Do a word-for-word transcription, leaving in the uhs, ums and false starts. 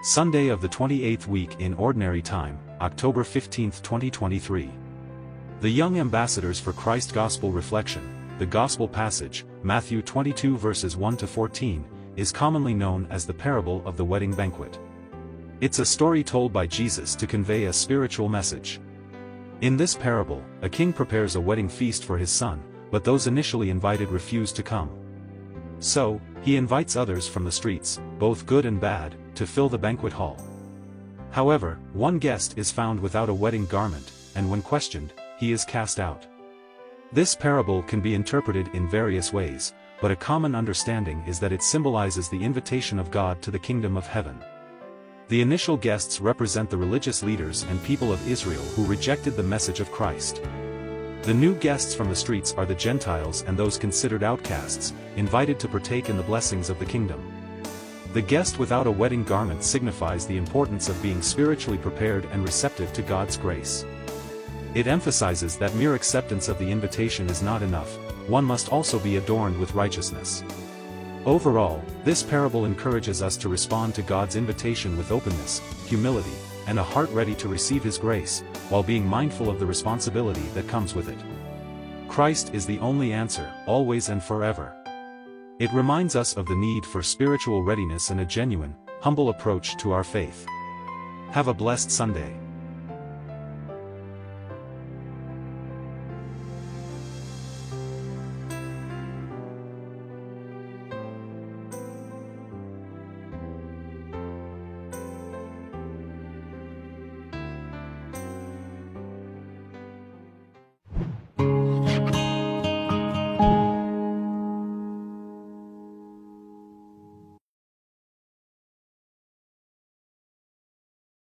Sunday of the twenty-eighth week in Ordinary Time, October fifteenth twenty twenty-three. The Young Ambassadors for Christ Gospel Reflection. The Gospel passage, Matthew twenty-two verses one to fourteen, is commonly known as the Parable of the Wedding Banquet. It's a story told by Jesus to convey a spiritual message. In this parable, a king prepares a wedding feast for his son, but those initially invited refuse to come. So, he invites others from the streets, both good and bad, to fill the banquet hall. However, one guest is found without a wedding garment, and when questioned, he is cast out. This parable can be interpreted in various ways, but a common understanding is that it symbolizes the invitation of God to the kingdom of heaven. The initial guests represent the religious leaders and people of Israel who rejected the message of Christ. The new guests from the streets are the Gentiles and those considered outcasts, invited to partake in the blessings of the kingdom. The guest without a wedding garment signifies the importance of being spiritually prepared and receptive to God's grace. It emphasizes that mere acceptance of the invitation is not enough, one must also be adorned with righteousness. Overall, this parable encourages us to respond to God's invitation with openness, humility, and a heart ready to receive His grace, while being mindful of the responsibility that comes with it. Christ is the only answer, always and forever. It reminds us of the need for spiritual readiness and a genuine, humble approach to our faith. Have a blessed Sunday.